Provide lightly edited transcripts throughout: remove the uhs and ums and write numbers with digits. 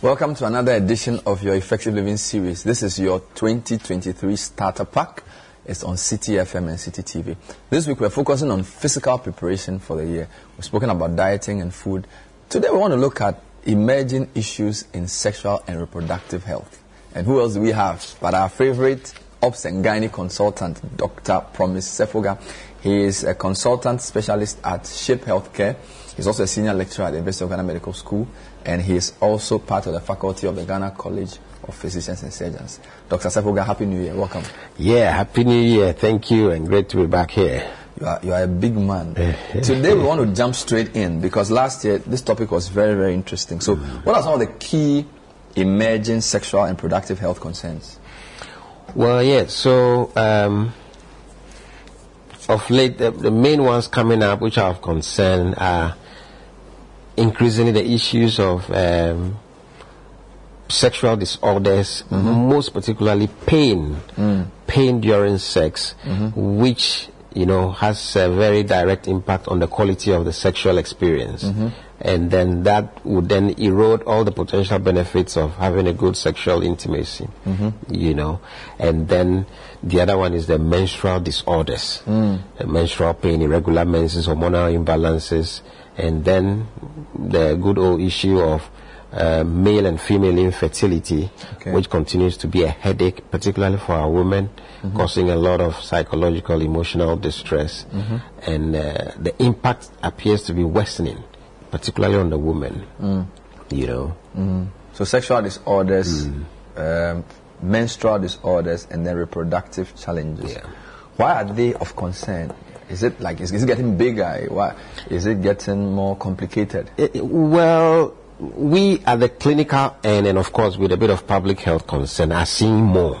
Welcome to another edition of your Effective Living series. This is your 2023 Starter Pack. It's on City FM and City TV. This week we're focusing on physical preparation for the year. We've spoken about dieting and food. Today we want to look at emerging issues in sexual and reproductive health. And who else do we have but our favorite obs and gynae consultant, Dr. Promise Sefogah. He is a consultant specialist at Shape Healthcare. He's also a senior lecturer at the University of Ghana Medical School, and he is also part of the faculty of the Ghana College of Physicians and Surgeons. Dr. Sefogah, Happy New Year. Welcome. Yeah, Happy New Year. Thank you, and great to be back here. You are a big man. Today we want to jump straight in, because last year this topic was very, very interesting. So what are some of the key emerging sexual and reproductive health concerns? Well, yeah, so of late, the main ones coming up which are of concern are increasingly the issues of sexual disorders, most particularly pain, pain during sex, which, you know, has a very direct impact on the quality of the sexual experience. And then that would then erode all the potential benefits of having a good sexual intimacy, you know. And then the other one is the menstrual disorders, the menstrual pain, irregular menses, hormonal imbalances, and then the good old issue of male and female infertility, which continues to be a headache, particularly for our women, causing a lot of psychological, emotional distress. And the impact appears to be worsening, particularly on the woman, you know. So sexual disorders, menstrual disorders, and then reproductive challenges. Why are they of concern? Is it like, is it getting bigger? Why is it getting more complicated? Well, we at the clinical end, and of course with a bit of public health concern, are seeing more,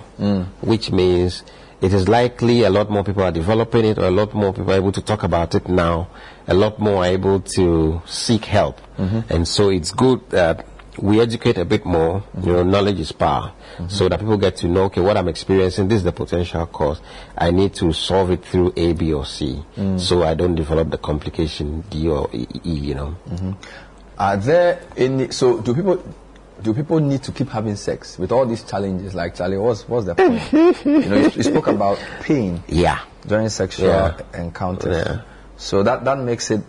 which means it is likely a lot more people are developing it, or a lot more people are able to talk about it now, a lot more are able to seek help. And so it's good that we educate a bit more, you know, knowledge is power, so that people get to know, okay, what I'm experiencing, this is the potential cause, I need to solve it through A, B, or C, so I don't develop the complication D or E, you know. Are there any, so do people need to keep having sex with all these challenges? Like, Charlie, what's the point? You know, you spoke about pain during sexual encounters. So that makes it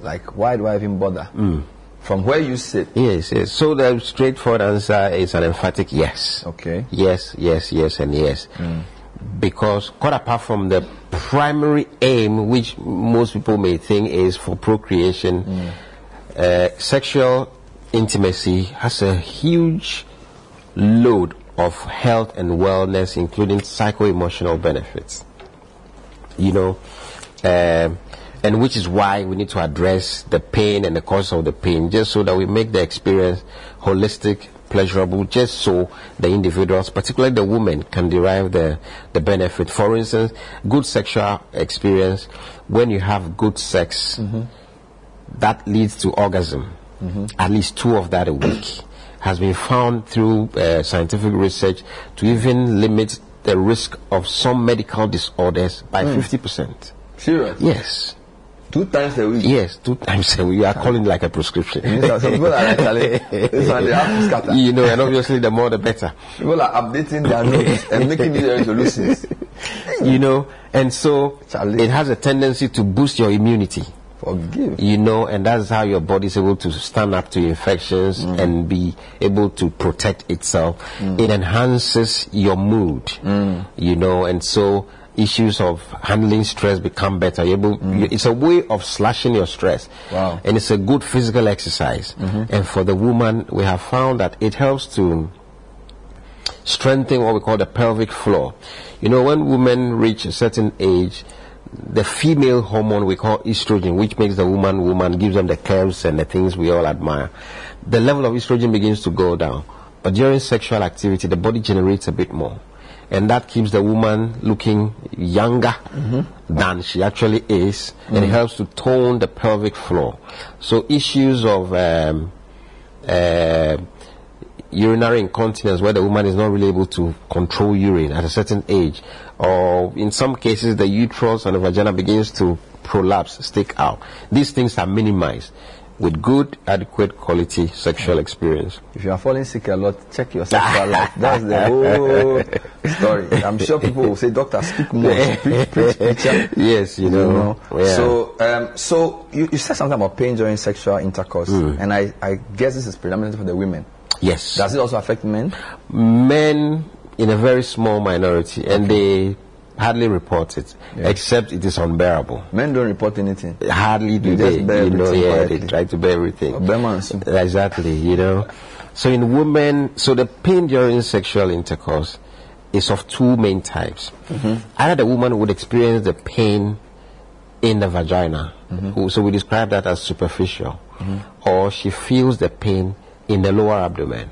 like, why do I even bother? From where you sit. Yes. So the straightforward answer is an emphatic yes. Okay. Yes, yes, yes, and yes. Because quite apart from the primary aim, which most people may think is for procreation, sexual intimacy has a huge load of health and wellness, including psycho-emotional benefits, you know, and which is why we need to address the pain and the cause of the pain, just so that we make the experience holistic, pleasurable, just so the individuals, particularly the women, can derive the benefit. For instance, good sexual experience, when you have good sex, that leads to orgasm. At least 2 of that a week has been found through scientific research to even limit the risk of some medical disorders by 50%. Serious? Yes. 2 times a week? Yes, 2 times a week. You are calling like a prescription. Some people are actually, they have to scatter. You know, and obviously the more the better. People are updating their notes and making new resolutions. You know, and so it has a tendency to boost your immunity. You know, and that's how your body is able to stand up to infections and be able to protect itself. It enhances your mood, you know, and so issues of handling stress become better. It's a way of slashing your stress. Wow. And it's a good physical exercise. And for the woman, we have found that it helps to strengthen what we call the pelvic floor. You know, when women reach a certain age, the female hormone we call estrogen, which makes the woman, gives them the curves and the things we all admire, the level of estrogen begins to go down. But during sexual activity, the body generates a bit more, and that keeps the woman looking younger than she actually is, and it helps to tone the pelvic floor. So issues of urinary incontinence, where the woman is not really able to control urine at a certain age, or in some cases the uterus and the vagina begins to prolapse, stick out, these things are minimized. with good, adequate, quality sexual experience. If you are falling sick a lot, check your sexual life. That's the whole story. I'm sure people will say, Doctor, speak more. preach. Yes, you know. Yeah. So you said something about pain during sexual intercourse, and I guess this is predominantly for the women. Yes. Does it also affect men? Men in a very small minority, and they hardly report it, except it is unbearable. Men don't report anything. Hardly do they. They try to bear everything. Exactly, So in women, the pain during sexual intercourse is of two main types. Either the woman would experience the pain in the vagina, so we describe that as superficial, or she feels the pain in the lower abdomen.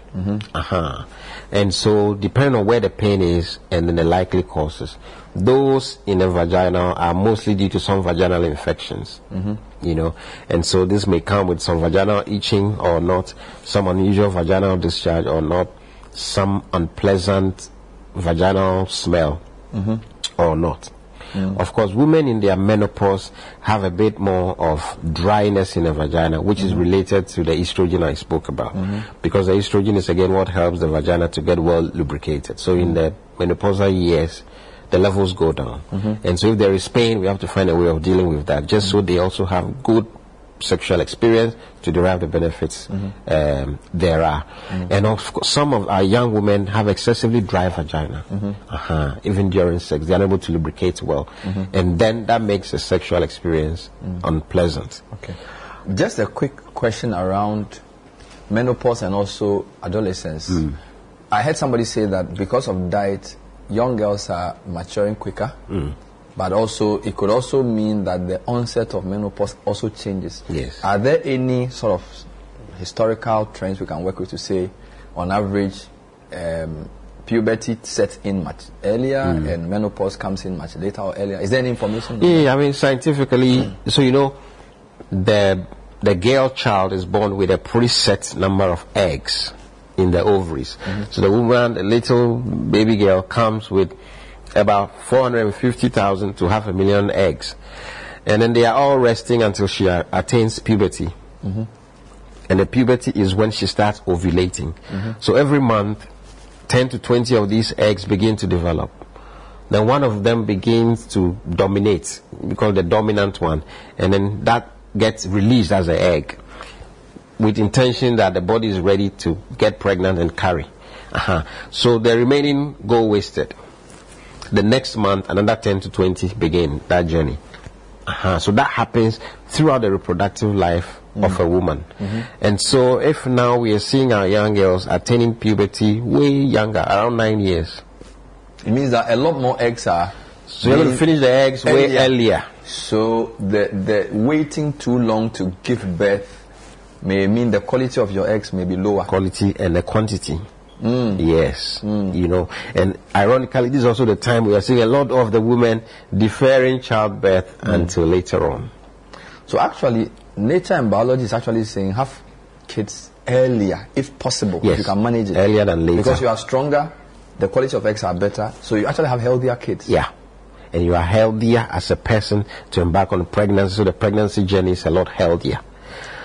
And so, depending on where the pain is and then the likely causes, those in the vagina are mostly due to some vaginal infections, and so this may come with some vaginal itching or not, some unusual vaginal discharge or not, some unpleasant vaginal smell or not. Of course, women in their menopause have a bit more of dryness in the vagina, which is related to the estrogen I spoke about, because the estrogen is again what helps the vagina to get well lubricated. So in the menopausal years, the levels go down, and so if there is pain, we have to find a way of dealing with that, just so they also have good sexual experience to derive the benefits there are. And of course, some of our young women have excessively dry vagina, even during sex. They're unable to lubricate well, and then that makes the sexual experience unpleasant. Okay. Just a quick question around menopause and also adolescence. I heard somebody say that because of diet, young girls are maturing quicker, but also it could also mean that the onset of menopause also changes. Yes. Are there any sort of historical trends we can work with to say, on average, puberty sets in much earlier and menopause comes in much later or earlier? Is there any information? Yeah, I mean, scientifically, so the girl child is born with a preset number of eggs in the ovaries. So the woman, the little baby girl, comes with about 450,000 to 500,000 eggs, and then they are all resting until she attains puberty, and the puberty is when she starts ovulating. So every month 10 to 20 of these eggs begin to develop. Then one of them begins to dominate, we call the dominant one, and then that gets released as an egg with intention that the body is ready to get pregnant and carry. So the remaining go wasted. The next month, another 10 to 20 begin that journey. So that happens throughout the reproductive life of a woman. And so if now we are seeing our young girls attaining puberty way younger, around 9 years. It means that a lot more eggs are... So you're going to finish the eggs way earlier. So the waiting too long to give birth may mean the quality of your eggs may be lower. Quality and the quantity. Yes, and ironically, this is also the time we are seeing a lot of the women deferring childbirth until later on. So actually, nature and biology is actually saying have kids earlier, if possible, if you can manage it. Earlier than later. Because you are stronger, the quality of eggs are better, so you actually have healthier kids. Yeah, and you are healthier as a person to embark on pregnancy, so the pregnancy journey is a lot healthier.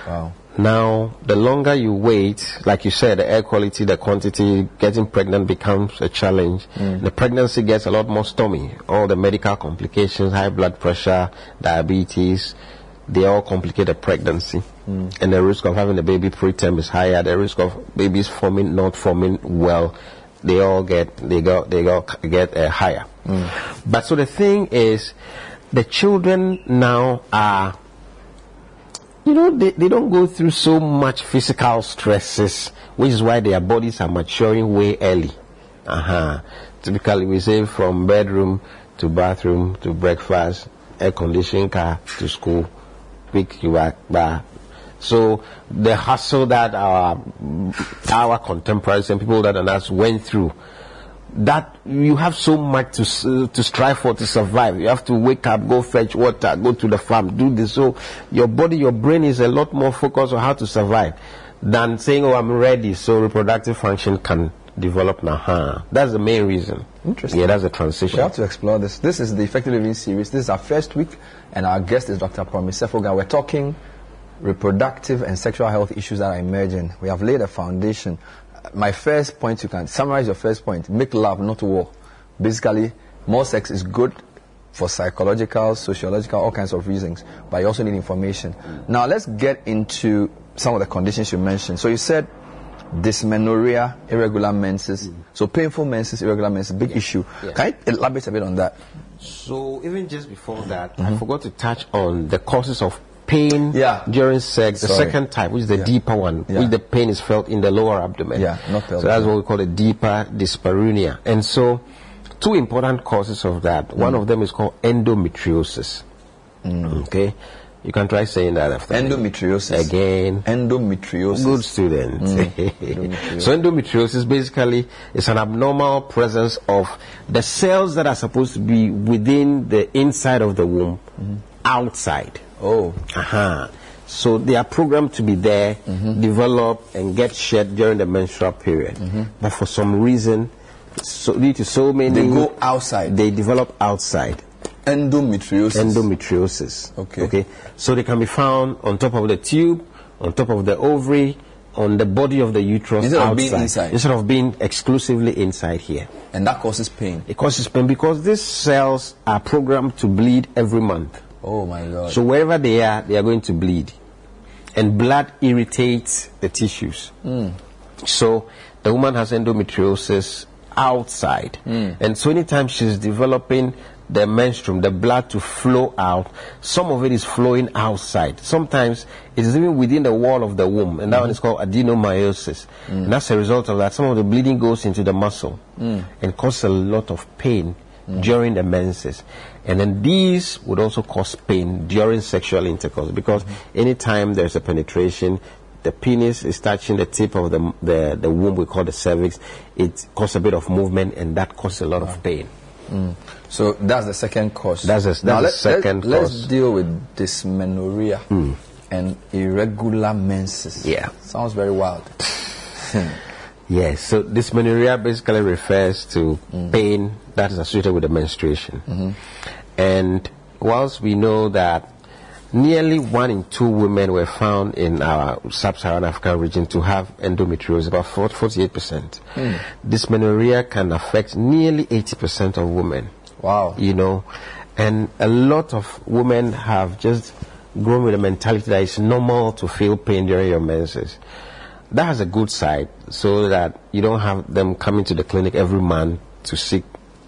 Wow. Now, the longer you wait, like you said, the air quality, the quantity, getting pregnant becomes a challenge. The pregnancy gets a lot more stormy. All the medical complications, high blood pressure, diabetes, they all complicate the pregnancy. And the risk of having the baby preterm is higher. The risk of babies forming, not forming well, they all get higher. But so the thing is, the children now are... they don't go through so much physical stresses, which is why their bodies are maturing way early. Typically, we say from bedroom to bathroom to breakfast, air-conditioned car to school, pick you up, bar. So the hustle that our contemporaries and people that are us went through, that you have so much to strive for, to survive. You have to wake up, go fetch water, go to the farm, do this. So your body, your brain is a lot more focused on how to survive than saying, oh, I'm ready, so reproductive function can develop now. That's the main reason. Interesting. Yeah, that's a transition. We have to explore this. This is the Effective Living series. This is our first week, and our guest is Dr. Promise Sefogah. We're talking reproductive and sexual health issues that are emerging. We have laid a foundation. My first point, you can summarize your first point: make love, not war. Basically, more sex is good for psychological, sociological, all kinds of reasons, but you also need information. Now, let's get into some of the conditions you mentioned. So you said dysmenorrhea, irregular menses. So painful menses, irregular menses, big issue. Can I elaborate a bit on that? So even just before that, I forgot to touch on the causes of pain during sex, the second type, which is the deeper one, which the pain is felt in the lower abdomen. So that's what we call a deeper dyspareunia. And so two important causes of that. One of them is called endometriosis. Okay? You can try saying that after. Endometriosis. Again. Endometriosis. Good student. Endometriosis. So endometriosis basically is an abnormal presence of the cells that are supposed to be within the inside of the womb, outside. So they are programmed to be there, develop, and get shed during the menstrual period. But for some reason, due to so many... They go outside. They develop outside. Endometriosis. Endometriosis. Okay. So they can be found on top of the tube, on top of the ovary, on the body of the uterus, instead outside, of being inside. Instead of being exclusively inside here. And that causes pain. It causes pain because these cells are programmed to bleed every month. Oh my God. So wherever they are going to bleed. And blood irritates the tissues. So the woman has endometriosis outside. And so anytime she's developing the menstruum, the blood to flow out, some of it is flowing outside. Sometimes it is even within the wall of the womb, and that one is called adenomyosis. And that's a result of that. Some of the bleeding goes into the muscle and causes a lot of pain during the menses. And then these would also cause pain during sexual intercourse, because anytime there's a penetration, the penis is touching the tip of the womb, we call the cervix. It causes a bit of movement, and that causes a lot of pain. So that's the second cause. That's the second cause. Let's deal with dysmenorrhea and irregular menses. Sounds very wild. So dysmenorrhea basically refers to pain that is associated with the menstruation. And whilst we know that nearly 1 in 2 women were found in our sub-Saharan African region to have endometriosis, about 48%. Dysmenorrhea can affect nearly 80% of women. Wow. You know, and a lot of women have just grown with a mentality that it's normal to feel pain during your menses. That has a good side, so that you don't have them coming to the clinic every month to seek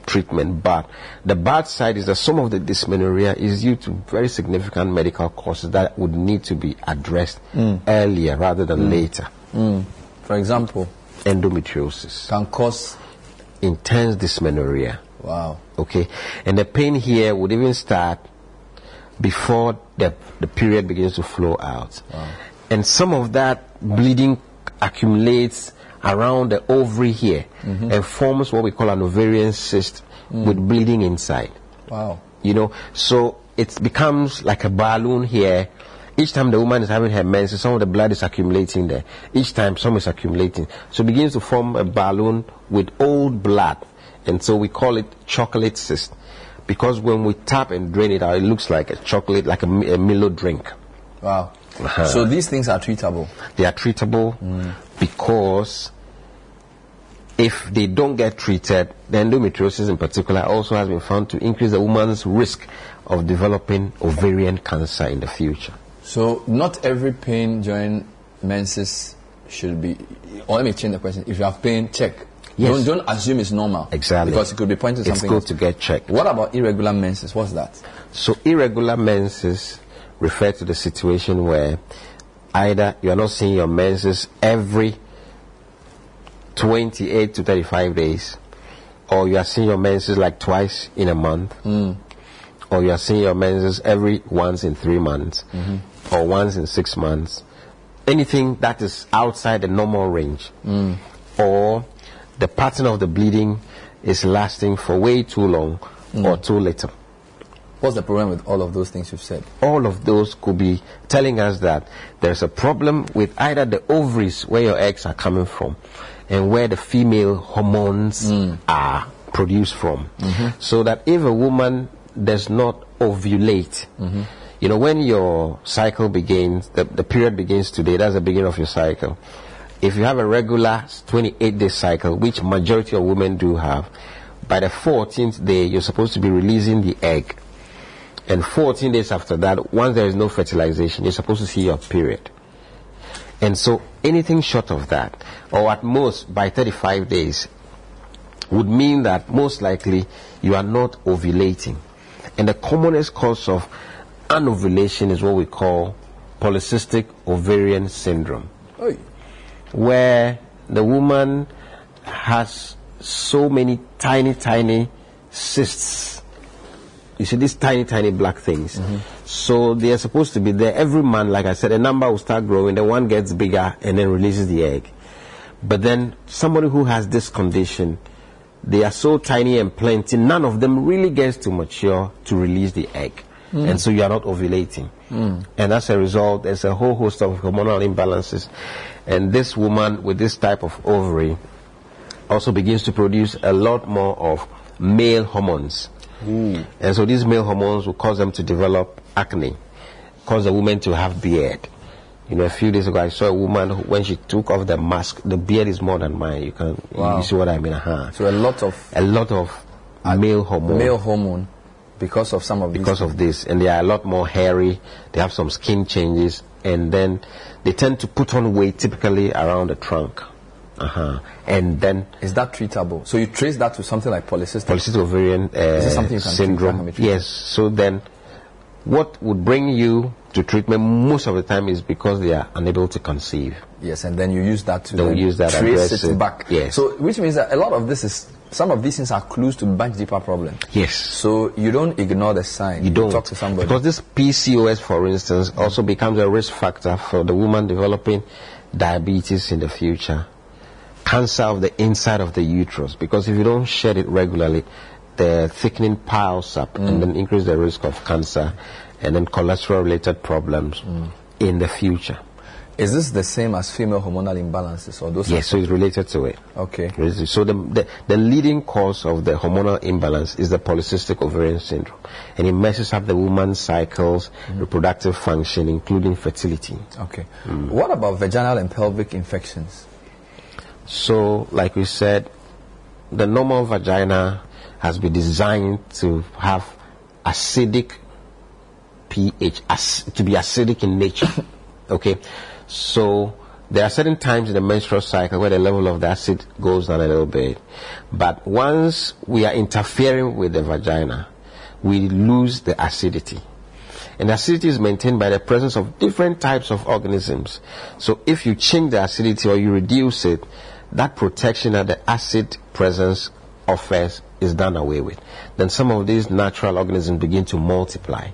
treatment. But the bad side is that some of the dysmenorrhea is due to very significant medical causes that would need to be addressed earlier rather than later. For example, endometriosis can cause intense dysmenorrhea. And the pain here would even start before the period begins to flow out. And some of that bleeding accumulates around the ovary here and forms what we call an ovarian cyst with bleeding inside. You know, so it becomes like a balloon here. Each time the woman is having her menses, some of the blood is accumulating there. Each time some is accumulating. So it begins to form a balloon with old blood. And so we call it chocolate cyst, because when we tap and drain it out, it looks like a chocolate, like a Milo drink. So these things are treatable? They are treatable because if they don't get treated, the endometriosis in particular also has been found to increase the woman's risk of developing ovarian cancer in the future. So not every pain during menses should be... Or let me change the question. If you have pain, check. Don't assume it's normal. Exactly. Because it could be pointing to something. It's good to get checked. What about irregular menses? What's that? So irregular menses refer to the situation where either you are not seeing your menses every 28 to 35 days, or you are seeing your menses like twice in a month, or you are seeing your menses every once in 3 months, or once in 6 months. Anything that is outside the normal range, or the pattern of the bleeding is lasting for way too long or too little. What's the problem with all of those things you've said? All of those could be telling us that there's a problem with either the ovaries, where your eggs are coming from, and where the female hormones are produced from. So that if a woman does not ovulate, You know, when your cycle begins, the period begins today, that's the beginning of your cycle. If you have a regular 28-day cycle, which majority of women do have, by the 14th day, you're supposed to be releasing the egg. And 14 days after that, once there is no fertilization, you're supposed to see your period. And so anything short of that, or at most by 35 days, would mean that most likely you are not ovulating. And the commonest cause of anovulation is what we call polycystic ovarian syndrome, where the woman has so many tiny cysts. You see these tiny black things. Mm-hmm. So they are supposed to be there. Every month, like I said, a number will start growing, the one gets bigger and then releases the egg. But then somebody who has this condition, they are so tiny and plenty, none of them really gets to mature to release the egg. Mm. And so you are not ovulating. Mm. And as a result, there's a whole host of hormonal imbalances. And this woman with this type of ovary also begins to produce a lot more of male hormones. Mm. And so these male hormones will cause them to develop acne, cause the woman to have beard. You know, a few days ago I saw a woman who, when she took off the mask, the beard is more than mine. You can, wow. You see what I mean? Uh-huh. So a lot of male hormone because of some of these. Because of this, and they are a lot more hairy. They have some skin changes, and then they tend to put on weight, typically around the trunk. Uh-huh. And then... Is that treatable? So you trace that to something like polycystic ovarian syndrome? Yes. So then, what would bring you to treatment most of the time is because they are unable to conceive. Yes, and then you use that to trace it back. Yes. So, which means that a lot of this is... Some of these things are clues to much deeper problems. Yes. So you don't ignore the sign. You don't. Talk to somebody. Because this PCOS, for instance, also becomes a risk factor for the woman developing diabetes in the future. Cancer of the inside of the uterus, because if you don't shed it regularly, the thickening piles up and then increase the risk of cancer and then cholesterol-related problems in the future. Is this the same as female hormonal imbalances or those? Yes, so it's related to it. Okay. So the leading cause of the hormonal imbalance is the polycystic ovarian syndrome, and it messes up the woman's cycles, reproductive function, including fertility. Okay. What about vaginal and pelvic infections? So, like we said, the normal vagina has been designed to have acidic pH, to be acidic in nature, okay? So, there are certain times in the menstrual cycle where the level of the acid goes down a little bit. But once we are interfering with the vagina, we lose the acidity. And acidity is maintained by the presence of different types of organisms. So if you change the acidity or you reduce it, that protection that the acid presence offers is done away with. Then some of these natural organisms begin to multiply.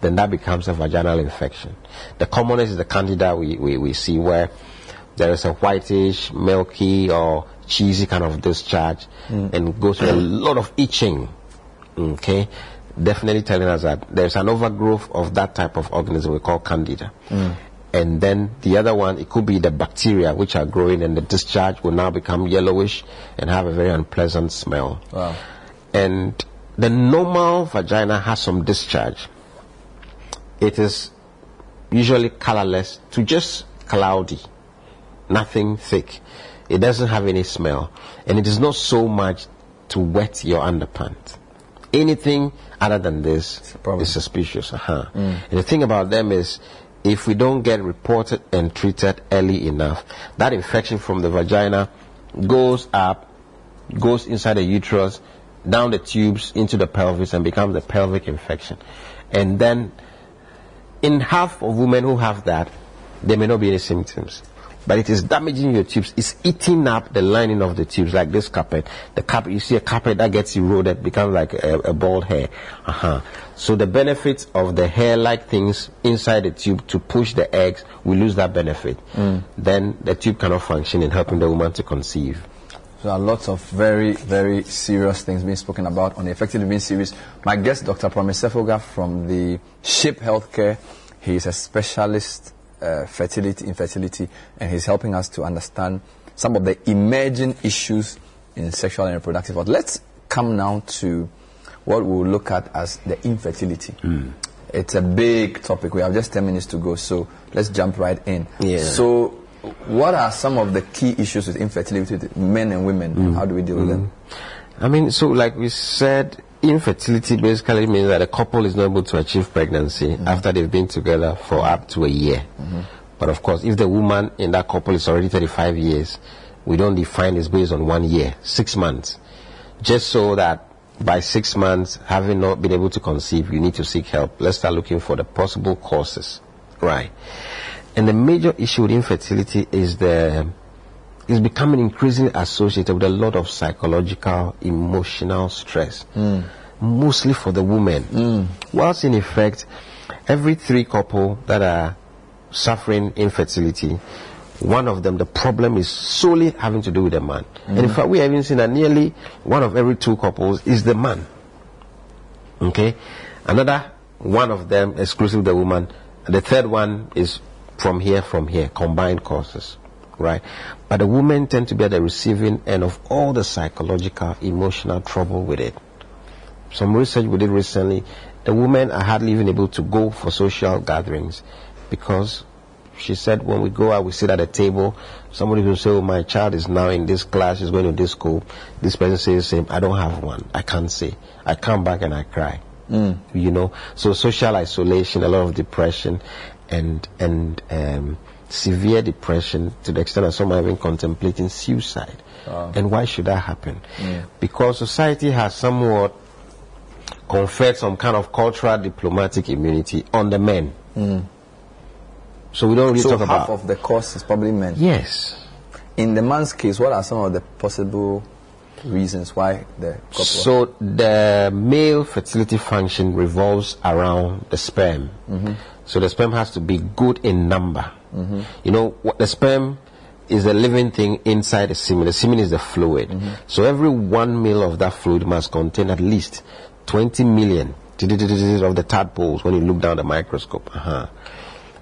Then that becomes a vaginal infection. The commonest is the candida we see, where there is a whitish, milky or cheesy kind of discharge and goes through a lot of itching. Okay? Definitely telling us that there's an overgrowth of that type of organism we call candida. And then the other one, it could be the bacteria which are growing, and the discharge will now become yellowish and have a very unpleasant smell. Wow. And the normal vagina has some discharge. It is usually colorless to just cloudy, nothing thick. It doesn't have any smell, and it is not so much to wet your underpants. Anything other than this is suspicious. And the thing about them is, if we don't get reported and treated early enough, that infection from the vagina goes up, goes inside the uterus, down the tubes, into the pelvis, and becomes a pelvic infection. And then, in half of women who have that, there may not be any symptoms. But it is damaging your tubes. It's eating up the lining of the tubes, like this carpet. The carpet, you see a carpet that gets eroded, becomes like a bald hair. So the benefits of the hair-like things inside the tube to push the eggs, we lose that benefit. Then the tube cannot function in helping the woman to conceive. There are lots of very, very serious things being spoken about on the Effective Living series. My guest, Dr. Promise Sefogah from the Shape Healthcare. He is a specialist infertility, and he's helping us to understand some of the emerging issues in sexual and reproductive health. Let's come now to what we'll look at as the infertility. It's a big topic. We have just 10 minutes to go, so let's jump right in. Yeah. So what are some of the key issues with infertility with men and women? How do we deal with them? I mean, so like we said, infertility basically means that a couple is not able to achieve pregnancy after they've been together for up to a year. But of course, if the woman in that couple is already 35 years, we don't define this based on 1 year, 6 months. Just so that by 6 months, having not been able to conceive, you need to seek help. Let's start looking for the possible causes, right? And the major issue with infertility is becoming increasingly associated with a lot of psychological, emotional stress, mostly for the women. Whilst in effect, every 3 couple that are suffering infertility, one of them, the problem is solely having to do with the man. And in fact, we have even seen that nearly 1 of every 2 couples is the man. Okay? Another 1 of them, exclusive the woman. And the 3rd one is from here, combined causes. Right? But the women tend to be at the receiving end of all the psychological, emotional trouble with it. Some research we did recently, the women are hardly even able to go for social gatherings because she said, when we go out, we sit at a table. Somebody will say, oh, my child is now in this class, she's going to this school. This person says, same, I don't have one. I can't say. I come back and I cry. You know, so social isolation, a lot of depression and severe depression to the extent that some are even contemplating suicide. And why should that happen? Because society has somewhat conferred some kind of cultural diplomatic immunity on the men. So we don't really talk about... So half of the cause is probably men? Yes. In the man's case, what are some of the possible reasons why the couple... So the male fertility function revolves around the sperm. So the sperm has to be good in number. You know, what the sperm is a living thing inside the semen. The semen is the fluid. So every 1 ml of that fluid must contain at least 20 million of the tadpoles when you look down the microscope.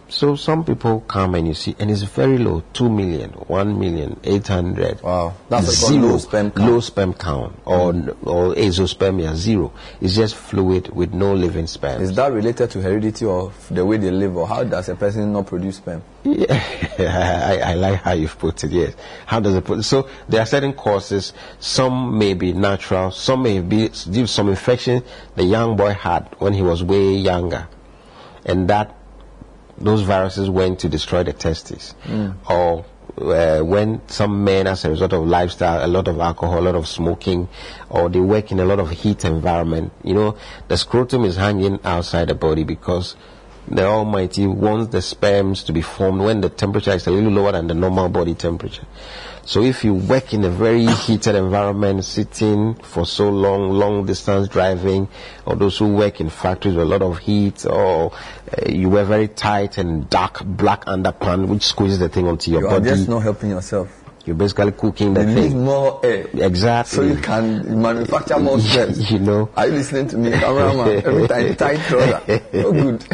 So some people come and you see, and it's very low, 2 million, 1 million, 800. Wow, that's zero, low sperm count. Low sperm count, or azoospermia, zero. It's just fluid with no living sperm. Is that related to heredity or the way they live, or how does a person not produce sperm? I like how you've put it, yes. How does it put it? So there are certain causes. Some may be natural, some may be due to some infection the young boy had when he was way younger. And that those viruses went to destroy the testes. Or when some men, as a result of lifestyle, a lot of alcohol, a lot of smoking, or they work in a lot of heat environment, you know, the scrotum is hanging outside the body because the Almighty wants the sperms to be formed when the temperature is a little lower than the normal body temperature. So if you work in a very heated environment, sitting for so long, long distance driving, or those who work in factories with a lot of heat, or you wear very tight and dark black underpants, which squeezes the thing onto your body. You're just not helping yourself. You're basically cooking the thing. You need more air. Exactly. So you can manufacture more stress. You know. Are you listening to me? Cameraman, every time, tight trouser. No good.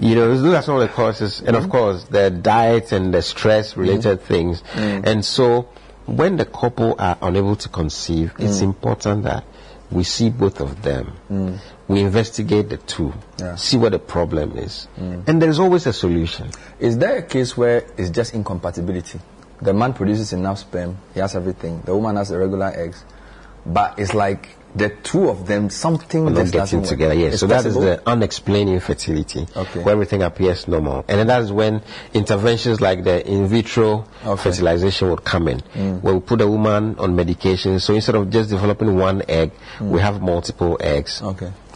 You know, those are some of the causes. And of course, the diet and the stress-related things. And so, when the couple are unable to conceive, it's important that we see both of them. We investigate the two, see what the problem is. And there's always a solution. Is there a case where it's just incompatibility? The man produces enough sperm, he has everything. The woman has the regular eggs. But it's like the two of them, something that's getting together. Yes, so that is the unexplained infertility, where everything appears normal. And then that is when interventions like the in vitro fertilization would come in, where we put a woman on medication. So instead of just developing 1 egg, we have multiple eggs.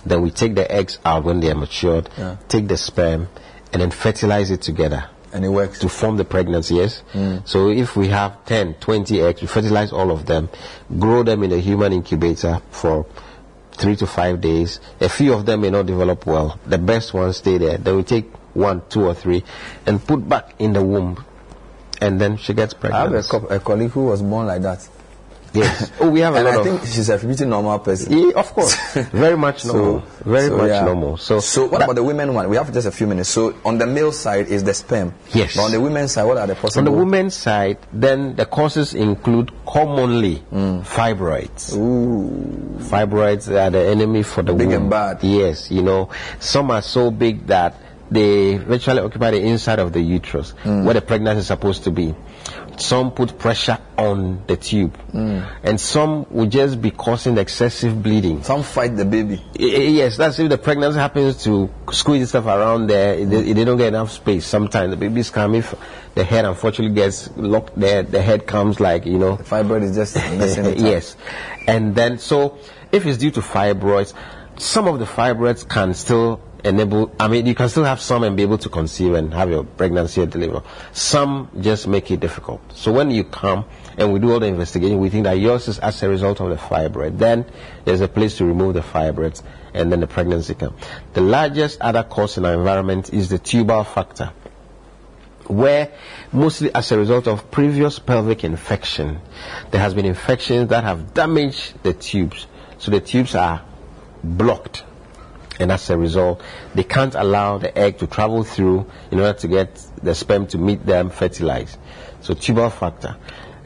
Then we take the eggs out when they are matured, take the sperm, and then fertilize it together. And it works. To form the pregnancy, yes. So if we have 10, 20 eggs, we fertilize all of them, grow them in a human incubator for 3 to 5 days. A few of them may not develop well. The best ones stay there. Then we take 1, 2, or 3 and put back in the womb. And then she gets pregnant. I have a colleague who was born like that. Yes. Oh, we have a lot of... And I think she's a pretty normal person. Yeah, of course. Very much normal. Very much normal. So what about the women one? We have just a few minutes. So on the male side is the sperm. Yes. But on the women's side, what are the possible... On the women's side, then the causes include commonly fibroids. Ooh. Fibroids are the enemy for the women. Big and bad. Yes, you know. Some are so big that they virtually occupy the inside of the uterus, where the pregnancy is supposed to be. Some put pressure on the tube, and some will just be causing excessive bleeding. Some fight the baby. Yes, that's if the pregnancy happens to squeeze itself around there, they don't get enough space. Sometimes the baby's coming, the head unfortunately gets locked there, the head comes like, you know. The fibroid is just messing it up. Yes. And then, so, if it's due to fibroids, some of the fibroids can still you can still have some and be able to conceive and have your pregnancy and deliver. Some just make it difficult. So when you come and we do all the investigation, we think that yours is as a result of the fibroid. Then there's a place to remove the fibroids and then the pregnancy comes. The largest other cause in our environment is the tubal factor, where mostly as a result of previous pelvic infection, there has been infections that have damaged the tubes. So the tubes are blocked. And as a result, they can't allow the egg to travel through in order to get the sperm to meet them, fertilize. So tubal factor.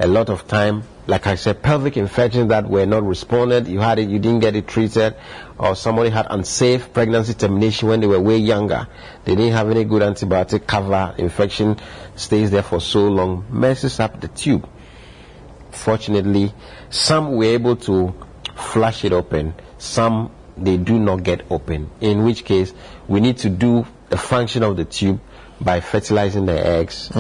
A lot of time, like I said, pelvic infections that were not responded, you had it, you didn't get it treated, or somebody had unsafe pregnancy termination when they were way younger. They didn't have any good antibiotic cover. Infection stays there for so long, messes up the tube. Fortunately, some were able to flash it open. Some they do not get open, in which case we need to do the function of the tube by fertilizing the eggs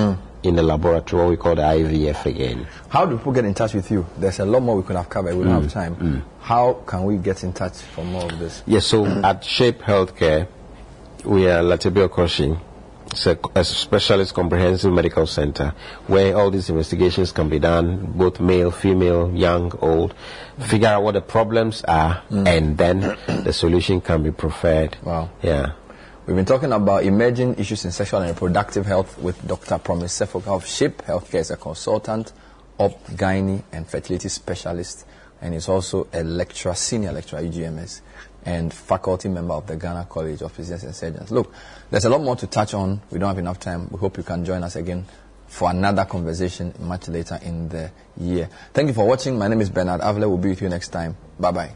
in the laboratory, what we call the IVF again. How do people get in touch with you? There's a lot more we could have covered. We don't have time. How can we get in touch for more of this? Yes, so at Shape Healthcare, we are Latibio-Korshi. It's a specialist comprehensive medical center where all these investigations can be done, both male, female, young, old. Figure out what the problems are, and then the solution can be preferred. Wow. Yeah. We've been talking about emerging issues in sexual and reproductive health with Dr. Promise Sefogah of Shape Healthcare. Is a consultant, gynae and fertility specialist, and is also a lecturer, senior lecturer at UGMS, and faculty member of the Ghana College of Physicians and Surgeons. Look, there's a lot more to touch on. We don't have enough time. We hope you can join us again for another conversation much later in the year. Thank you for watching. My name is Bernard Avle. We'll be with you next time. Bye-bye.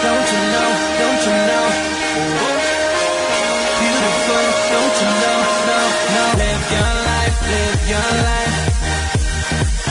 Don't you know?